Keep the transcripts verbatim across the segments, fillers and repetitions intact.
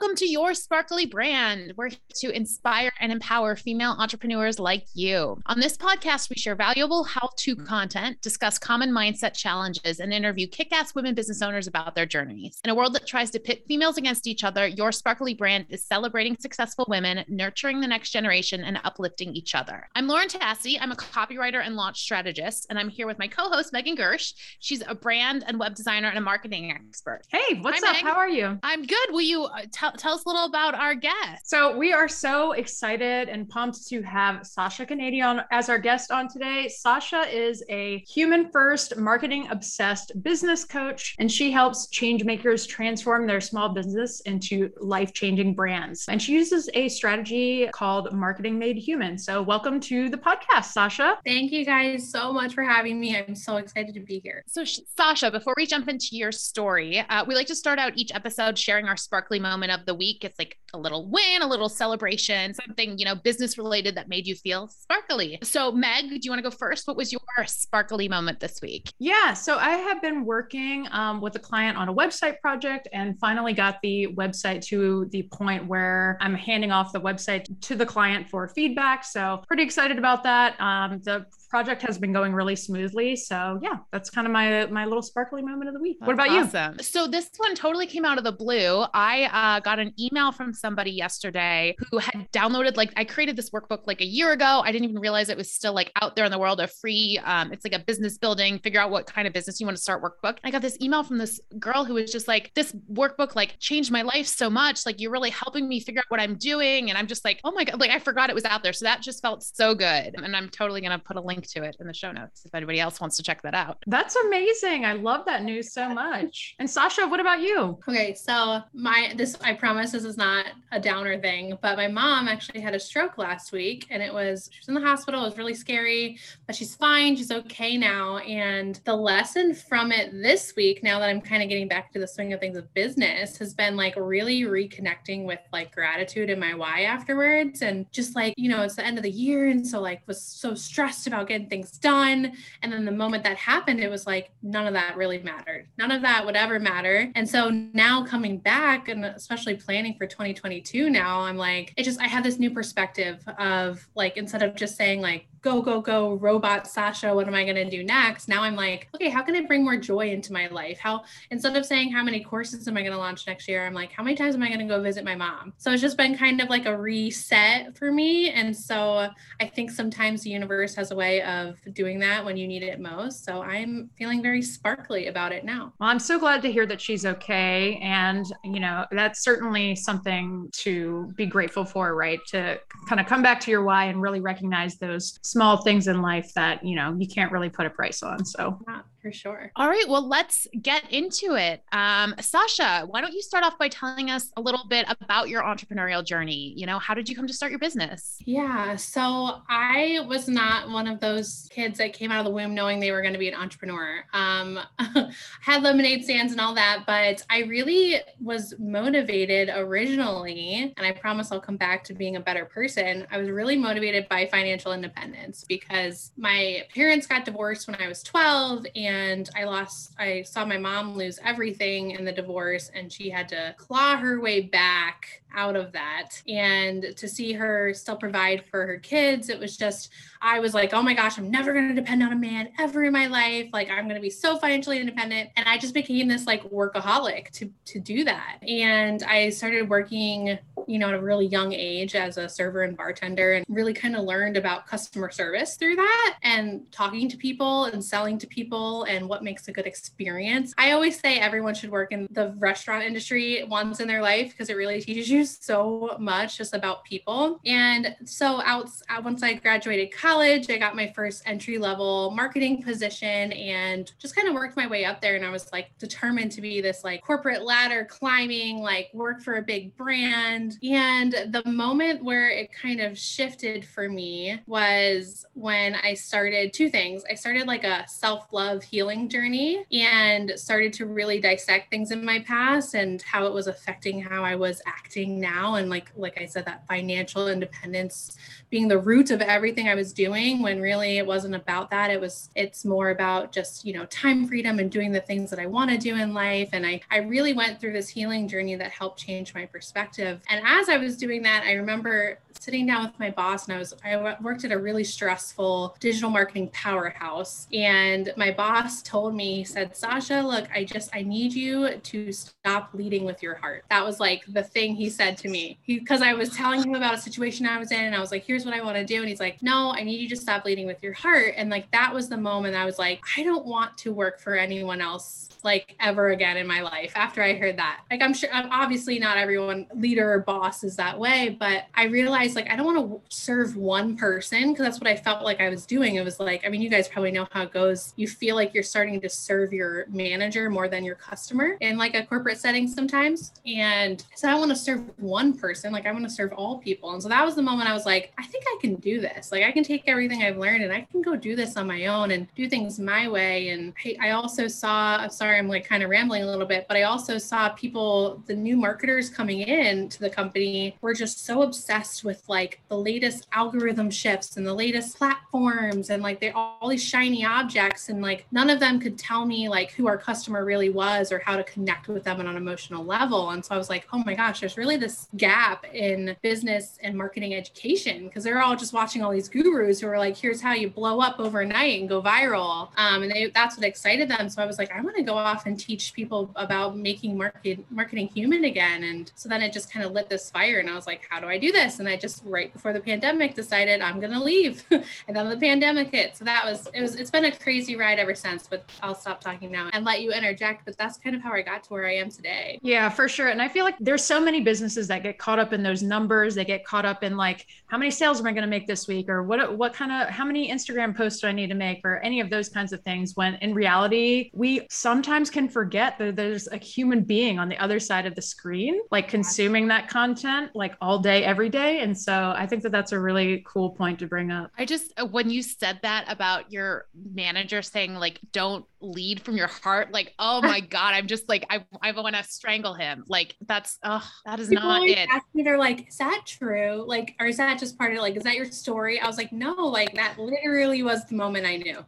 Welcome to Your Sparkly Brand. We're here to inspire and empower female entrepreneurs like you. On this podcast, we share valuable how-to content, discuss common mindset challenges, and interview kick-ass women business owners about their journeys. In a world that tries to pit females against each other, Your Sparkly Brand is celebrating successful women, nurturing the next generation, and uplifting each other. I'm Lauren Tassie. I'm a copywriter and launch strategist, and I'm here with my co-host, Megan Gersh. She's a brand and web designer and a marketing expert. Hey, what's Hi, up? Meg. How are you? I'm good. Will you Tell, tell us a little about our guest. So we are so excited and pumped to have Sasha Canadian as our guest on today. Sasha is a human first, marketing obsessed business coach, and she helps change makers transform their small business into life-changing brands. And she uses a strategy called Marketing Made Human. So welcome to the podcast, Sasha. Thank you guys so much for having me. I'm so excited to be here. So Sasha, before we jump into your story, uh, we like to start out each episode sharing our sparkly moment. moment of the week. It's like a little win, a little celebration, something, you know, business related that made you feel sparkly. So Meg, do you want to go first? What was your sparkly moment this week? Yeah. So I have been working um, with a client on a website project and finally got the website to the point where I'm handing off the website to the client for feedback. So pretty excited about that. Um, the project has been going really smoothly. So yeah, that's kind of my, my little sparkly moment of the week. That's what about awesome. you? So this one totally came out of the blue. I uh, got an email from somebody yesterday who had downloaded, like I created this workbook like a year ago. I didn't even realize it was still like out there in the world, a free, um, it's like a business building, figure out what kind of business you want to start workbook. And I got this email from this girl who was just like, this workbook, like changed my life so much. Like you're really helping me figure out what I'm doing. And I'm just like, oh my God, like I forgot it was out there. So that just felt so good. And I'm totally going to put a link to it in the show notes if anybody else wants to check that out. That's amazing. I love that news so much. And Sasha, what about you? Okay. So my, this, I promise this is not a downer thing, but my mom actually had a stroke last week and it was, she was in the hospital. It was really scary, but she's fine. She's okay now. And the lesson from it this week, now that I'm kind of getting back to the swing of things of business, has been like really reconnecting with like gratitude and my why afterwards. And just like, you know, it's the end of the year. And so like was so stressed about getting things done. And then the moment that happened, it was like, none of that really mattered. None of that would ever matter. And so now coming back and especially planning for twenty twenty-two now, I'm like, it just, I have this new perspective of like, instead of just saying like, go, go, go, robot Sasha, what am I going to do next? Now I'm like, okay, how can I bring more joy into my life? How, instead of saying how many courses am I going to launch next year? I'm like, how many times am I going to go visit my mom? So it's just been kind of like a reset for me. And so I think sometimes the universe has a way of doing that when you need it most. So I'm feeling very sparkly about it now. Well, I'm so glad to hear that she's okay. And, you know, that's certainly something to be grateful for, right? To kind of come back to your why and really recognize those small things in life that, you know, you can't really put a price on. So yeah, for sure. All right. Well, let's get into it. Um, Sasha, why don't you start off by telling us a little bit about your entrepreneurial journey? You know, how did you come to start your business? Yeah. So I was not one of those kids that came out of the womb knowing they were going to be an entrepreneur. Um, I had lemonade stands and all that, but I really was motivated originally. And I promise I'll come back to being a better person. I was really motivated by financial independence, because my parents got divorced when I was twelve and I lost, I saw my mom lose everything in the divorce and she had to claw her way back out of that. And to see her still provide for her kids, it was just, I was like, oh my gosh, I'm never going to depend on a man ever in my life. Like I'm going to be so financially independent. And I just became this like workaholic to, to do that. And I started working, you know, at a really young age as a server and bartender and really kind of learned about customer service through that and talking to people and selling to people and what makes a good experience. I always say everyone should work in the restaurant industry once in their life because it really teaches you so much just about people. And so out, once I graduated college, I got my first entry level marketing position and just kind of worked my way up there. And I was like determined to be this like corporate ladder climbing, like work for a big brand. And the moment where it kind of shifted for me was when I started two things. I started like a self-love healing journey and started to really dissect things in my past and how it was affecting how I was acting now. And like, like I said, that financial independence being the root of everything I was doing, when really it wasn't about that. It was, it's more about just, you know, time freedom and doing the things that I want to do in life. And I, I really went through this healing journey that helped change my perspective. And as I was doing that, I remember sitting down with my boss, and I was, I worked at a really stressful digital marketing powerhouse. And my boss told me, he said, Sasha, look, I just, I need you to stop leading with your heart. That was like the thing he said to me, because I was telling him about a situation I was in, and I was like, here's what I want to do. And he's like, no, I need you to stop leading with your heart. And like, that was the moment I was like, I don't want to work for anyone else like ever again in my life after I heard that. Like, I'm sure, obviously not everyone leader or boss is that way, but I realized like, I don't want to serve one person, because that's what I felt like I was doing. It was like, I mean, you guys probably know how it goes. You feel like you're starting to serve your manager more than your customer in like a corporate setting sometimes. And so I want to serve one person. Like, I want to serve all people. And so that was the moment I was like, I think I can do this. Like, I can take everything I've learned and I can go do this on my own and do things my way. And I, I also saw, I'm sorry, I'm like kind of rambling a little bit, but I also saw people, the new marketers coming in to the company, were just so obsessed with like the latest algorithm shifts and the latest platforms and like they all these shiny objects. And like none of them could tell me like who our customer really was or how to connect with them on an emotional level. And so I was like, oh my gosh, there's really this gap in business and marketing education, because they're all just watching all these gurus who are like, here's how you blow up overnight and go viral. Um, and they, that's what excited them. So I was like, I want to go off and teach people about making market, marketing human again. And so then it just kind of lit this fire, and I was like, how do I do this? And I just right before the pandemic decided I'm going to leave. And then the pandemic hit. So that was, it was, it's been a crazy ride ever since, but I'll stop talking now and let you interject. But that's kind of how I got to where I am today. Yeah, for sure. And I feel like there's so many businesses that get caught up in those numbers. They get caught up in like, how many sales am I going to make this week? Or what, what kind of, how many Instagram posts do I need to make, or any of those kinds of things, when in reality, we sometimes can forget that there's a human being on the other side of the screen, like consuming that content like all day, every day. And so I think that that's a really cool point to bring up. I just, when you said that about your manager saying like, don't lead from your heart, like, oh my God, I'm just like, I, I want to strangle him. Like that's, oh, that is people not it. Ask me, they're like, is that true? Like, or is that just part of like, is that your story? I was like, no, like that literally was the moment I knew.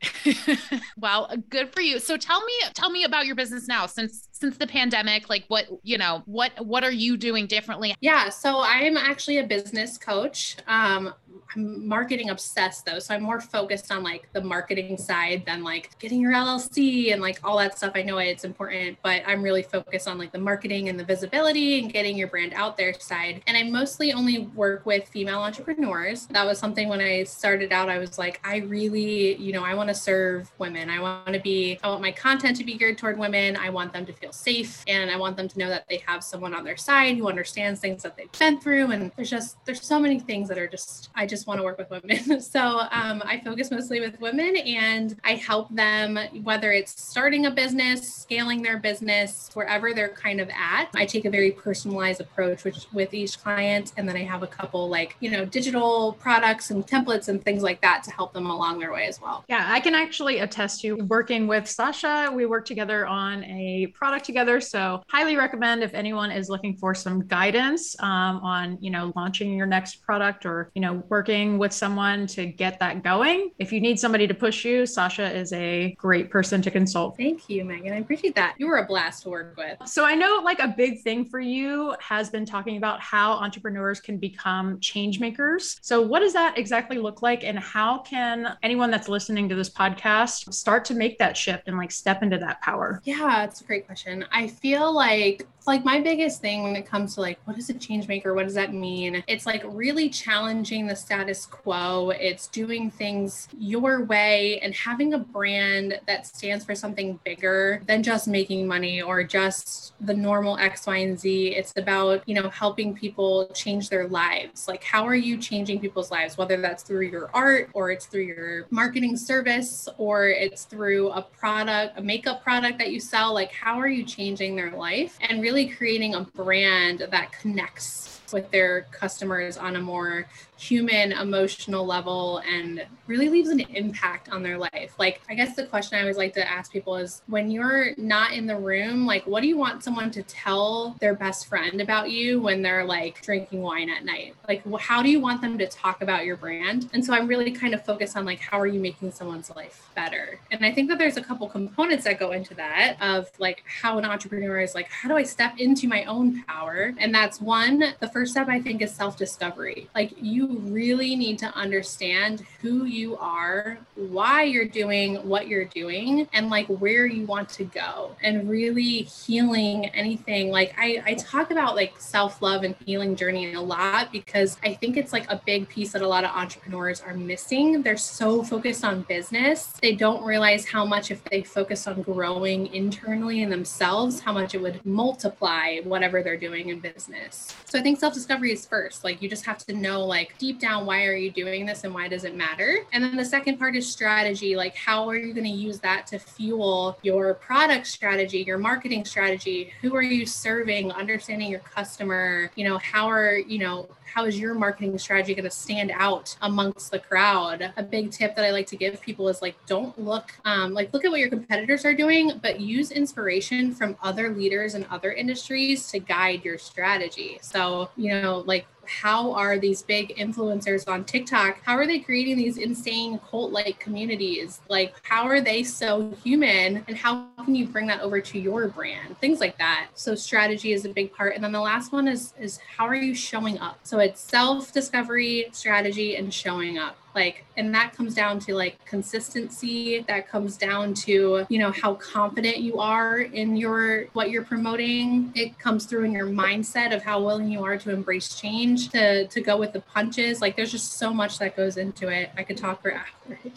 Well, good for you. So tell me, tell me about your business now, since, since the pandemic, like what, you know, what, what are you doing differently? Yeah. So I'm actually a business coach. Um, I'm marketing obsessed though. So I'm more focused on like the marketing side than like getting your L L C and like all that stuff. I know it's important, but I'm really focused on like the marketing and the visibility and getting your brand out there side. And I mostly only work with female entrepreneurs. That was something when I started out, I was like, I really, you know, I want to serve women. I want to be, I want my content to be geared toward women. I want them to feel safe. And I want them to know that they have someone on their side who understands things that they've been through. And there's just, there's so many things that are just, I just want to work with women. So um, I focus mostly with women, and I help them, whether it's starting a business, scaling their business, wherever they're kind of at. I take a very personalized approach which, with each client. And then I have a couple like, you know, digital products and templates and things like that to help them along their way as well. Yeah, I can actually attest to working with Sasha. We work together on a product together. So highly recommend if anyone is looking for some guidance um, on, you know, launching your next product or, you know, working with someone to get that going. If you need somebody to push you, Sasha is a great person to consult. Thank you, Megan. I appreciate that. You were a blast to work with. So I know like a big thing for you has been talking about how entrepreneurs can become change makers. So what does that exactly look like? And how can anyone that's listening to this podcast start to make that shift and like step into that power? Yeah, it's a great question. I feel like like my biggest thing when it comes to like, what is a change maker? What does that mean? It's like really challenging the status quo. It's doing things your way and having a brand that stands for something bigger than just making money or just the normal X, Y, and Z. It's about, you know, helping people change their lives. Like, how are you changing people's lives? Whether that's through your art or it's through your marketing service or it's through a product, a makeup product that you sell. Like, how are you changing their life? And really creating a brand that connects connect with their customers on a more human, emotional level and really leaves an impact on their life. Like, I guess the question I always like to ask people is, when you're not in the room, like, what do you want someone to tell their best friend about you when they're like drinking wine at night? Like, how do you want them to talk about your brand? And so I'm really kind of focused on like, how are you making someone's life better? And I think that there's a couple components that go into that of like how an entrepreneur is like, how do I step into my own power? And that's one, the first step I think is self-discovery. Like, you really need to understand who you are, why you're doing what you're doing, and like where you want to go, and really healing anything. Like I, I talk about like self-love and healing journey a lot, because I think it's like a big piece that a lot of entrepreneurs are missing. They're so focused on business. They don't realize how much, if they focus on growing internally in themselves, how much it would multiply whatever they're doing in business. So I think self-discovery is first. Like, you just have to know, like, deep down, why are you doing this and why does it matter? And then the second part is strategy. Like, how are you going to use that to fuel your product strategy, your marketing strategy? Who are you serving? Understanding your customer, you know, how are, you know, how is your marketing strategy going to stand out amongst the crowd? A big tip that I like to give people is like, don't look, um, like look at what your competitors are doing, but use inspiration from other leaders in other industries to guide your strategy. So, you know, like, how are these big influencers on TikTok? How are they creating these insane cult-like communities? Like, how are they so human? And how can you bring that over to your brand? Things like that. So strategy is a big part. And then the last one is, is how are you showing up? So it's self-discovery, strategy, and showing up. Like, and that comes down to like consistency, that comes down to, you know, how confident you are in your, what you're promoting. It comes through in your mindset of how willing you are to embrace change, to, to go with the punches. Like, there's just so much that goes into it. I could talk for hours.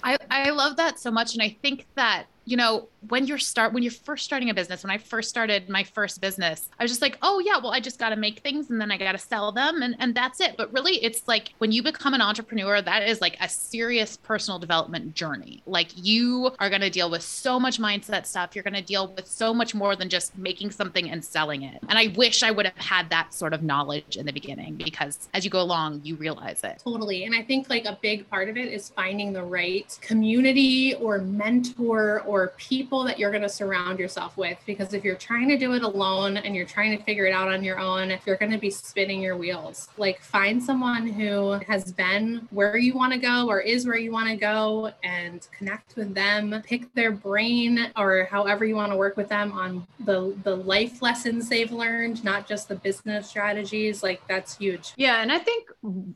I, I love that so much. And I think that, you know, when you're start, when you're first starting a business, when I first started my first business, I was just like, oh yeah, well, I just got to make things and then I got to sell them. And, and that's it. But really, it's like, when you become an entrepreneur, that is like a serious personal development journey. Like, you are going to deal with so much mindset stuff. You're going to deal with so much more than just making something and selling it. And I wish I would have had that sort of knowledge in the beginning, because as you go along, you realize it. Totally. And I think like a big part of it is finding the right community or mentor or Or people that you're going to surround yourself with, because if you're trying to do it alone and you're trying to figure it out on your own, you're going to be spinning your wheels. Like, find someone who has been where you want to go or is where you want to go, and connect with them, pick their brain, or however you want to work with them on the the life lessons they've learned, not just the business strategies. Like, that's huge. Yeah. And I think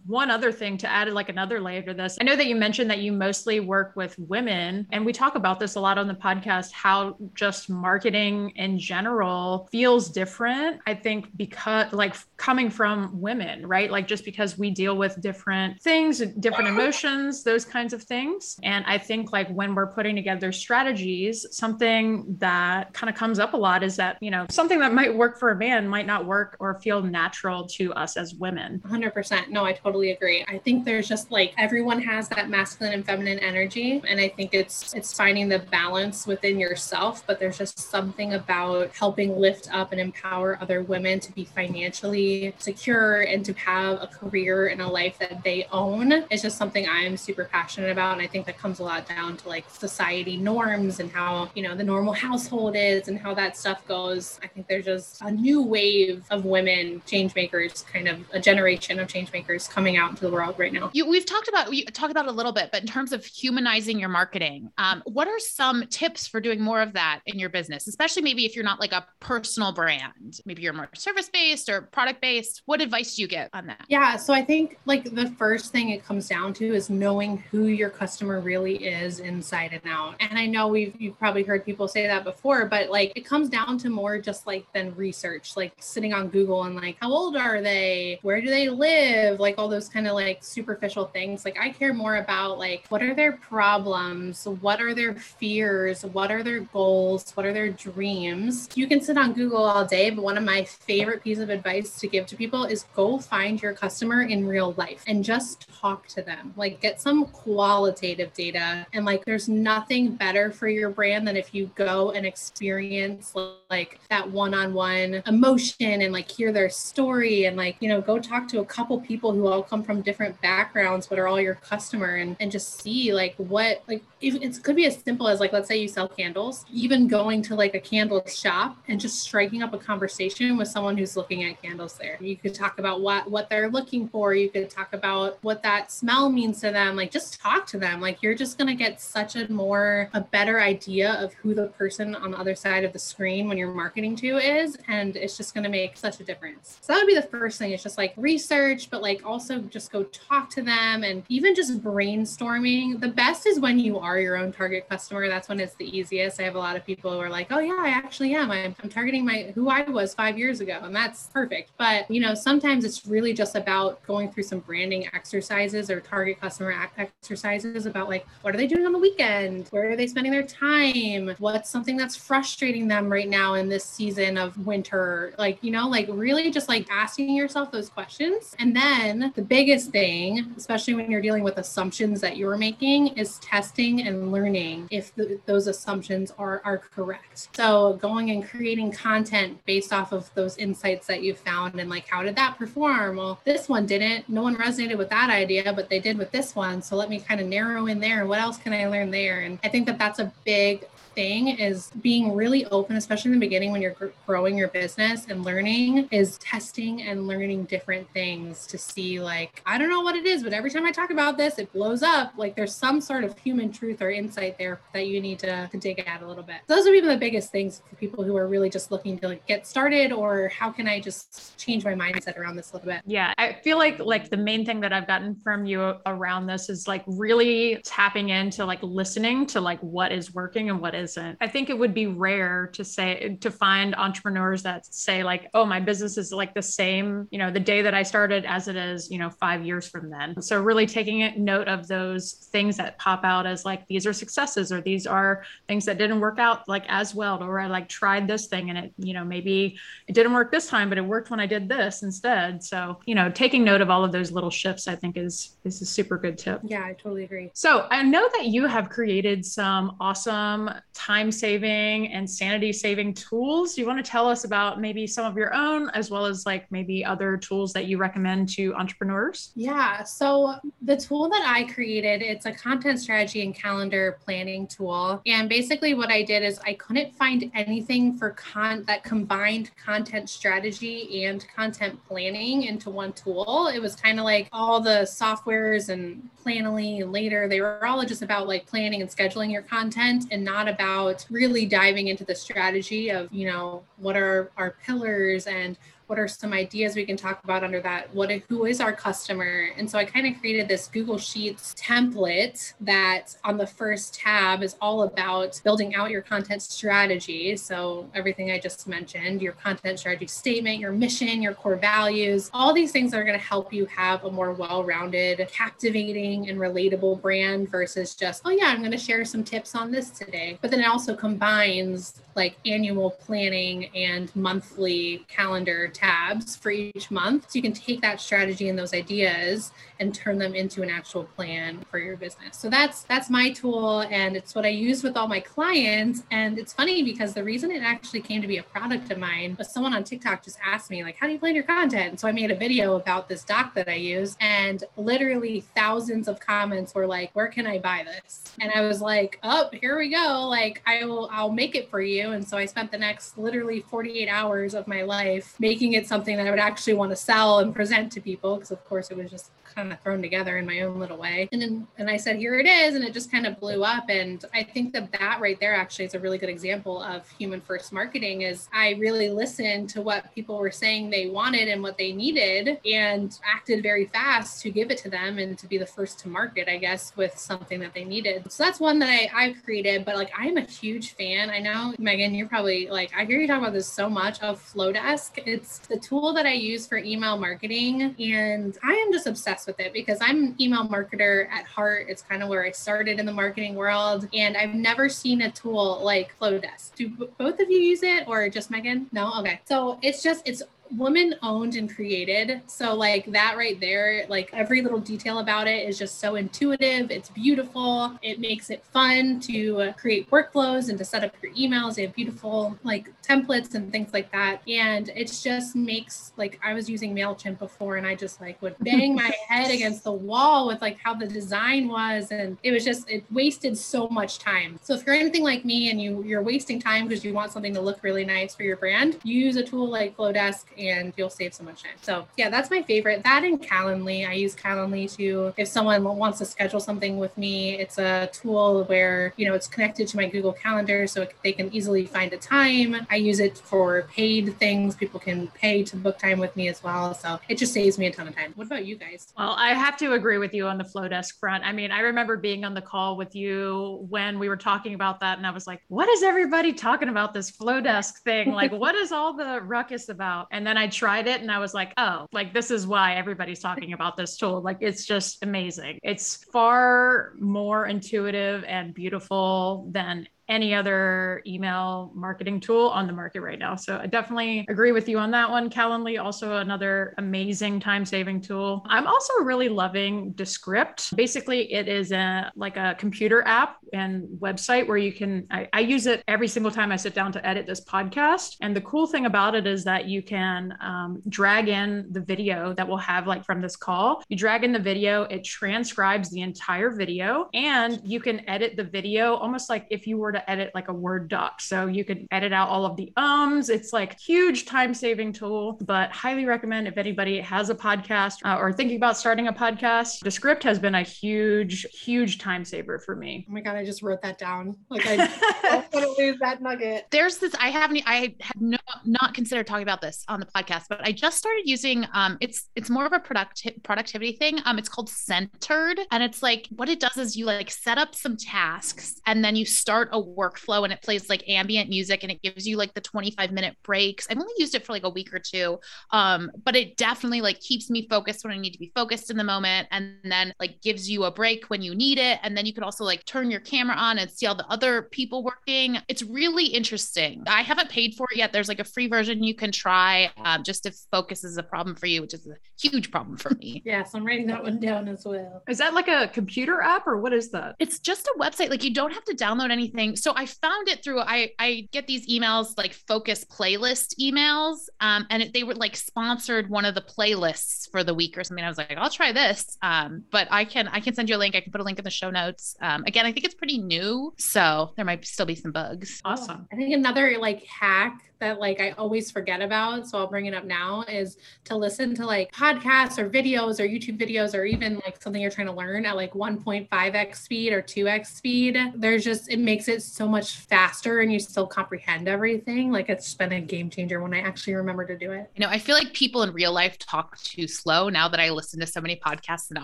one other thing to add, like another layer to this, I know that you mentioned that you mostly work with women, and we talk about this a lot on the podcast, how just marketing in general feels different. I think because like coming from women, right? Like, just because we deal with different things, different emotions, those kinds of things. And I think like when we're putting together strategies, something that kind of comes up a lot is that, you know, something that might work for a man might not work or feel natural to us as women. one hundred percent. No, I totally agree. I think there's just like, everyone has that masculine and feminine energy. And I think it's, it's finding the balance within yourself, but there's just something about helping lift up and empower other women to be financially secure and to have a career and a life that they own. It's just something I'm super passionate about. And I think that comes a lot down to like society norms and how, you know, the normal household is and how that stuff goes. I think there's just a new wave of women change makers, kind of a generation of change makers coming out into the world right now. You, we've talked about, we talked about a little bit, but in terms of humanizing your marketing, um, what are some tips for doing more of that in your business, especially maybe if you're not like a personal brand, maybe you're more service-based or product-based? What advice do you get on that? Yeah. So I think like the first thing it comes down to is knowing who your customer really is inside and out. And I know we've, you've probably heard people say that before, but like, it comes down to more just like than research, like sitting on Google and like, how old are they? Where do they live? Like all those kind of like superficial things. Like I care more about like, what are their problems? What are their fears? marketers, what are their goals, what are their dreams. You can sit on Google all day, but one of my favorite pieces of advice to give to people is go find your customer in real life and just talk to them. Like, get some qualitative data, and like, there's nothing better for your brand than if you go and experience like that one-on-one emotion and like hear their story and like, you know, go talk to a couple people who all come from different backgrounds but are all your customer, and, and just see like what, like if it could be as simple as like, let's say you sell candles, even going to like a candle shop and just striking up a conversation with someone who's looking at candles there. You could talk about what, what they're looking for. You could talk about what that smell means to them. Like, just talk to them. Like, you're just going to get such a more, a better idea of who the person on the other side of the screen when you're marketing to is. And it's just going to make such a difference. So that would be the first thing. It's just like research, but like also just go talk to them, and even just brainstorming. The best is when you are your own target customer. That's when it's the easiest. I have a lot of people who are like, oh yeah, I actually am. I'm, I'm targeting my, who I was five years ago. And that's perfect. But you know, sometimes it's really just about going through some branding exercises or target customer exercises about like, what are they doing on the weekend? Where are they spending their time? What's something that's frustrating them right now in this season of winter? Like, you know, like really just like asking yourself those questions. And then the biggest thing, especially when you're dealing with assumptions that you're making, is testing and learning if the, those assumptions are, are correct. So going and creating content based off of those insights that you found, and like, how did that perform? Well, this one didn't. No one resonated with that idea, but they did with this one. So let me kind of narrow in there. What else can I learn there? And I think that that's a big thing, is being really open, especially in the beginning when you're gr- growing your business and learning, is testing and learning different things to see like, I don't know what it is, but every time I talk about this, it blows up. Like, there's some sort of human truth or insight there that you need to, to dig at a little bit. Those are even the biggest things for people who are really just looking to like get started, or how can I just change my mindset around this a little bit? Yeah. I feel like, like the main thing that I've gotten from you around this is like really tapping into like listening to like what is working and what isn't. I think it would be rare to say, to find entrepreneurs that say like, oh, my business is like the same, you know, the day that I started as it is, you know, five years from then. So really taking a note of those things that pop out as like, these are successes, or these are things that didn't work out like as well, or I like tried this thing and it, you know, maybe it didn't work this time, but it worked when I did this instead. So, you know, taking note of all of those little shifts, I think is, is a super good tip. Yeah, I totally agree. So I know that you have created some awesome time-saving and sanity-saving tools. You want to tell us about maybe some of your own, as well as like maybe other tools that you recommend to entrepreneurs? Yeah. So the tool that I created, it's a content strategy and calendar planning tool. And basically what I did is I couldn't find anything for con that combined content strategy and content planning into one tool. It was kind of like all the softwares and Planoly and Later, they were all just about like planning and scheduling your content, and not about really diving into the strategy of, you know, what are our pillars and what are some ideas we can talk about under that? What, who is our customer? And so I kind of created this Google Sheets template that on the first tab is all about building out your content strategy. So everything I just mentioned, your content strategy statement, your mission, your core values, all these things are going to help you have a more well-rounded, captivating, and relatable brand versus just, oh yeah, I'm going to share some tips on this today. But then it also combines like annual planning and monthly calendar tabs for each month. So you can take that strategy and those ideas and turn them into an actual plan for your business. So that's that's my tool, and it's what I use with all my clients. And it's funny because the reason it actually came to be a product of mine was someone on TikTok just asked me like, how do you plan your content? And so I made a video about this doc that I use, and literally thousands of comments were like, where can I buy this? And I was like, oh, here we go. Like, I will, I'll make it for you. And so I spent the next literally forty-eight hours of my life making it something that I would actually want to sell and present to people, because of course it was just kind of thrown together in my own little way. And then, and I said, here it is. And it just kind of blew up. And I think that that right there actually is a really good example of human first marketing, is I really listened to what people were saying they wanted and what they needed, and acted very fast to give it to them and to be the first to market, I guess, with something that they needed. So that's one that I, I created, but like, I'm a huge fan. I know, Megan, you're probably like, I hear you talk about this so much, of Flowdesk. It's Flowdesk, the tool that I use for email marketing. And I am just obsessed with it because I'm an email marketer at heart. It's kind of where I started in the marketing world. And I've never seen a tool like Flowdesk. Do b- both of you use it or just Megan? No? Okay. So it's just, it's woman owned and created. So like that right there, like every little detail about it is just so intuitive. It's beautiful. It makes it fun to create workflows and to set up your emails. They have beautiful like templates and things like that. And it just makes, like, I was using MailChimp before and I just like would bang my head against the wall with like how the design was. And it was just, it wasted so much time. So if you're anything like me and you, you're wasting time because you want something to look really nice for your brand, use a tool like Flowdesk and you'll save so much time. So yeah, that's my favorite. That and Calendly. I use Calendly too. If someone wants to schedule something with me, it's a tool where, you know, it's connected to my Google Calendar so it, they can easily find a time. I use it for paid things. People can pay to book time with me as well. So it just saves me a ton of time. What about you guys? Well, I have to agree with you on the Flowdesk front. I mean, I remember being on the call with you when we were talking about that and I was like, what is everybody talking about this Flowdesk thing? Like, what is all the ruckus about? And And then I tried it and I was like, oh, like this is why everybody's talking about this tool. Like, it's just amazing. It's far more intuitive and beautiful than any other email marketing tool on the market right now. So I definitely agree with you on that one. Calendly, also another amazing time-saving tool. I'm also really loving Descript. Basically, it is a like a computer app and website where you can, I, I use it every single time I sit down to edit this podcast. And the cool thing about it is that you can um, drag in the video that we'll have like from this call. You drag in the video, it transcribes the entire video, and you can edit the video almost like if you were to edit like a Word doc. So you could edit out all of the ums. It's like huge time-saving tool, but highly recommend if anybody has a podcast uh, or thinking about starting a podcast. Descript has been a huge, huge time saver for me. Oh my God, I just wrote that down. Like I don't want to lose that nugget. There's this, I haven't, I have no, not considered talking about this on the podcast, but I just started using, um, it's, it's more of a product productivity thing. Um, it's called Centered. And it's like, what it does is you like set up some tasks and then you start a workflow and it plays like ambient music and it gives you like the twenty-five minute breaks. I've only used it for like a week or two. Um, but it definitely like keeps me focused when I need to be focused in the moment. And then like gives you a break when you need it. And then you can also like turn your camera on and see all the other people working. It's really interesting. I haven't paid for it yet. There's like a free version you can try um, just if focus is a problem for you, which is a huge problem for me. Yes. I'm writing that one down as well. Is that like a computer app or what is that? It's just a website. Like you don't have to download anything. So I found it through, I, I get these emails, like focus playlist emails. Um, and it, they were like sponsored one of the playlists for the week or something. I was like, I'll try this. Um, but I can, I can send you a link. I can put a link in the show notes. Um, again, I think it's pretty new, so there might still be some bugs. Awesome. I think another like hack that like I always forget about, so I'll bring it up now, is to listen to like podcasts or videos or YouTube videos or even like something you're trying to learn at like one point five x speed or two x speed. There's just, it makes it so much faster and you still comprehend everything. Like it's been a game changer when I actually remember to do it. You know, I feel like people in real life talk too slow. Now that I listen to so many podcasts and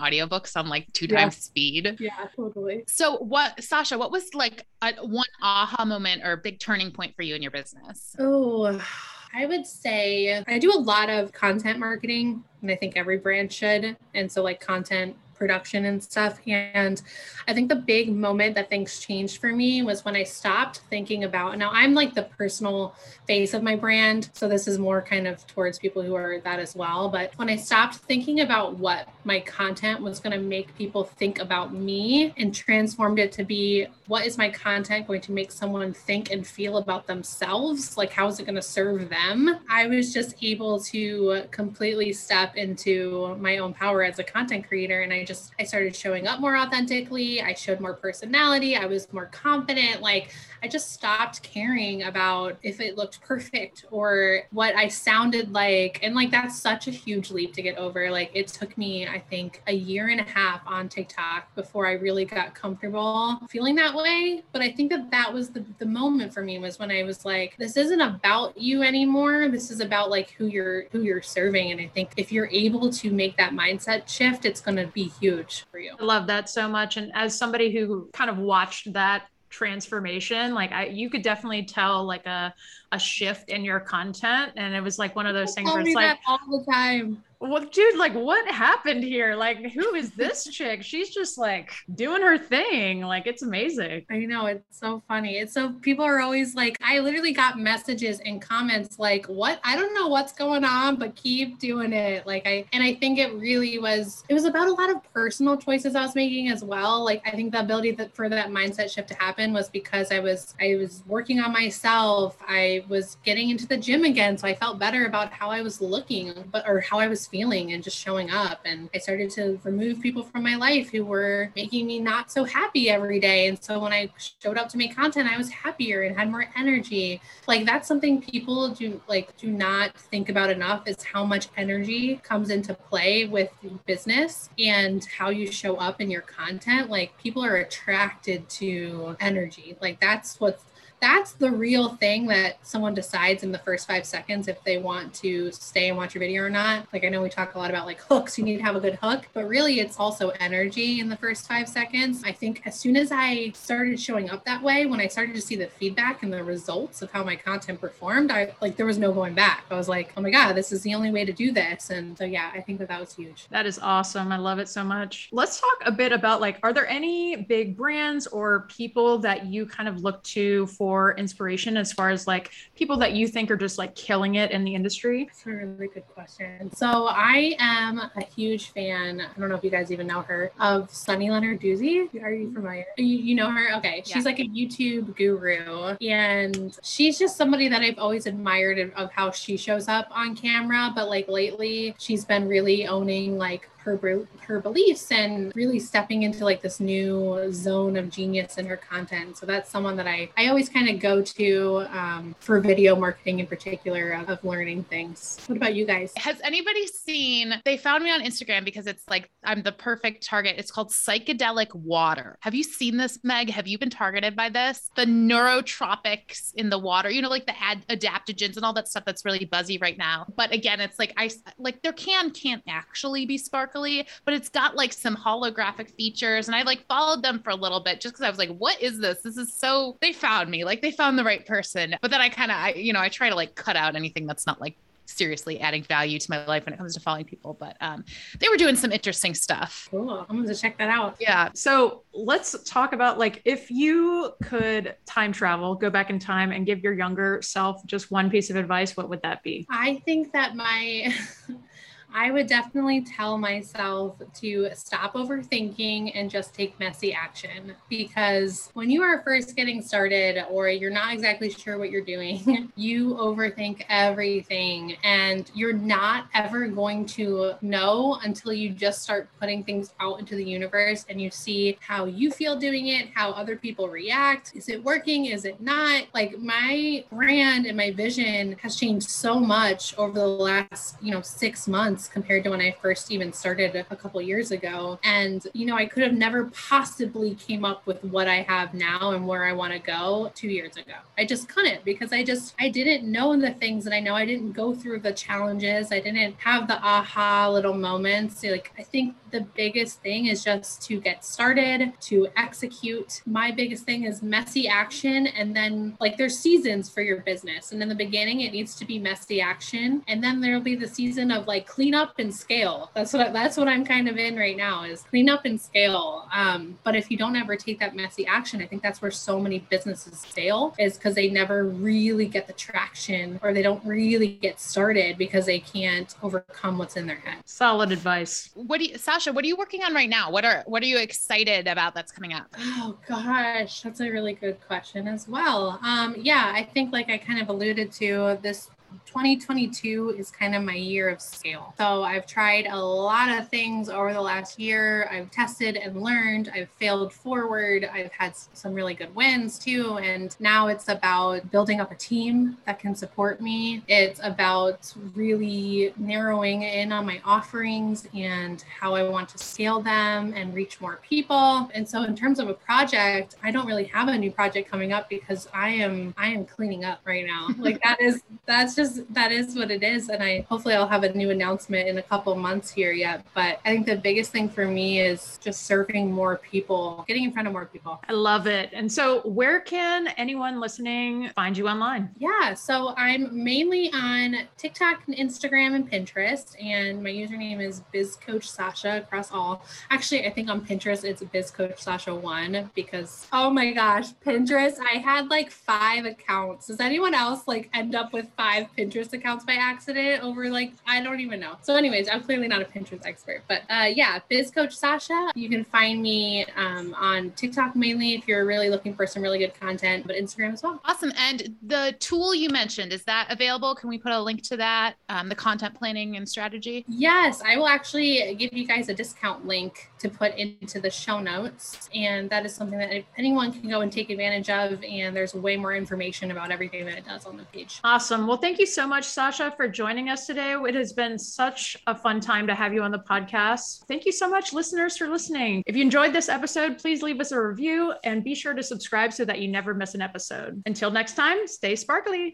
audiobooks on like two yeah. times speed. Yeah, totally. So what, Sasha, what was like a, one aha moment or big turning point for you in your business? Oh, I would say I do a lot of content marketing and I think every brand should. And so like content production and stuff. And I think the big moment that things changed for me was when I stopped thinking about, now I'm like the personal face of my brand. So this is more kind of towards people who are that as well. But when I stopped thinking about what my content was going to make people think about me and transformed it to be, what is my content going to make someone think and feel about themselves? Like, how is it going to serve them? I was just able to completely step into my own power as a content creator. And I just, I started showing up more authentically. I showed more personality. I was more confident. Like I just stopped caring about if it looked perfect or what I sounded like. And like, that's such a huge leap to get over. Like it took me, I think a year and a half on TikTok before I really got comfortable feeling that way. But I think that that was the, the moment for me, was when I was like, this isn't about you anymore. This is about like who you're, who you're serving. And I think if you're able to make that mindset shift, it's going to be huge for you. I love that so much. And as somebody who kind of watched that transformation. Like I, you could definitely tell like a, a shift in your content. And it was like one of those things where it's like all the time. Well, dude, like what happened here? Like, who is this chick? She's just like doing her thing. Like, it's amazing. I know. It's so funny. It's so people are always like, I literally got messages and comments like, what? I don't know what's going on, but keep doing it. Like I, and I think it really was, it was about a lot of personal choices I was making as well. Like, I think the ability that for that mindset shift to happen was because I was, I was working on myself. I was getting into the gym again. So I felt better about how I was looking, but, or how I was feeling and just showing up. And I started to remove people from my life who were making me not so happy every day. And so when I showed up to make content, I was happier and had more energy. Like that's something people do, like do not think about enough is how much energy comes into play with business and how you show up in your content. Like people are attracted to energy. Like that's what's That's the real thing that someone decides in the first five seconds if they want to stay and watch your video or not. Like I know we talk a lot about like hooks, you need to have a good hook, but really it's also energy in the first five seconds. I think as soon as I started showing up that way, when I started to see the feedback and the results of how my content performed, I like there was no going back. I was like, oh my God, this is the only way to do this. And so yeah, I think that that was huge. That is awesome. I love it so much. Let's talk a bit about like, are there any big brands or people that you kind of look to for For inspiration as far as like people that you think are just like killing it in the industry? That's a really good question. So I am a huge fan. I don't know if you guys even know her, of Sunny Leonard Doozy. Are you familiar? You, you know her? Okay. She's yeah. like a YouTube guru and she's just somebody that I've always admired of how she shows up on camera. But like lately she's been really owning like her her beliefs and really stepping into like this new zone of genius in her content. So that's someone that I, I always kind of go to um, for video marketing in particular of, of learning things. What about you guys? Has anybody seen, they found me on Instagram because it's like, I'm the perfect target. It's called psychedelic water. Have you seen this, Meg? Have you been targeted by this? The neurotropics in the water, you know, like the ad- adaptogens and all that stuff that's really buzzy right now. But again, it's like, I like their can can't actually be sparkling, but it's got like some holographic features. And I like followed them for a little bit just because I was like, what is this? This is so, they found me, like they found the right person. But then I kind of, I, you know, I try to like cut out anything that's not like seriously adding value to my life when it comes to following people. But um, they were doing some interesting stuff. Cool. I'm going to check that out. Yeah. So let's talk about like, if you could time travel, go back in time and give your younger self just one piece of advice, what would that be? I think that my... I would definitely tell myself to stop overthinking and just take messy action, because when you are first getting started or you're not exactly sure what you're doing, you overthink everything and you're not ever going to know until you just start putting things out into the universe and you see how you feel doing it, how other people react. Is it working? Is it not? Like my brand and my vision has changed so much over the last, you know, six months. Compared to when I first even started a couple years ago. And, you know, I could have never possibly came up with what I have now and where I want to go two years ago. I just couldn't because I just, I didn't know the things that I know. I didn't go through the challenges. I didn't have the aha little moments. Like, I think the biggest thing is just to get started, to execute. My biggest thing is messy action. And then like there's seasons for your business. And in the beginning, it needs to be messy action. And then there'll be the season of like clean up and scale. That's what I, that's what I'm kind of in right now is clean up and scale. Um, but if you don't ever take that messy action, I think that's where so many businesses fail is because they never really get the traction or they don't really get started because they can't overcome what's in their head. Solid advice. What do you, Sasha, what are you working on right now? What are, what are you excited about that's coming up? Oh gosh, that's a really good question as well. Um, yeah, I think like I kind of alluded to this, twenty twenty-two is kind of my year of scale. So I've tried a lot of things over the last year. I've tested and learned. I've failed forward. I've had some really good wins too. And now it's about building up a team that can support me. It's about really narrowing in on my offerings and how I want to scale them and reach more people. And so in terms of a project, I don't really have a new project coming up because I am I am cleaning up right now. Like that is, that's just is that is what it is. And I hopefully I'll have a new announcement in a couple months here yet. But I think the biggest thing for me is just serving more people, getting in front of more people. I love it. And so where can anyone listening find you online? Yeah. So I'm mainly on TikTok and Instagram and Pinterest. And my username is BizCoachSasha across all. Actually, I think on Pinterest, it's BizCoachSasha one because, oh my gosh, Pinterest, I had like five accounts. Does anyone else like end up with five Pinterest accounts by accident over like, I don't even know. So anyways, I'm clearly not a Pinterest expert, but uh, yeah, BizCoachSasha. You can find me um, on TikTok mainly if you're really looking for some really good content, but Instagram as well. Awesome. And the tool you mentioned, is that available? Can we put a link to that? Um, the content planning and strategy? Yes, I will actually give you guys a discount link to put into the show notes. And that is something that anyone can go and take advantage of. And there's way more information about everything that it does on the page. Awesome. Well, thank you so much, Sasha, for joining us today. It has been such a fun time to have you on the podcast. Thank you so much, listeners, for listening. If you enjoyed this episode, please leave us a review and be sure to subscribe so that you never miss an episode. Until next time, stay sparkly.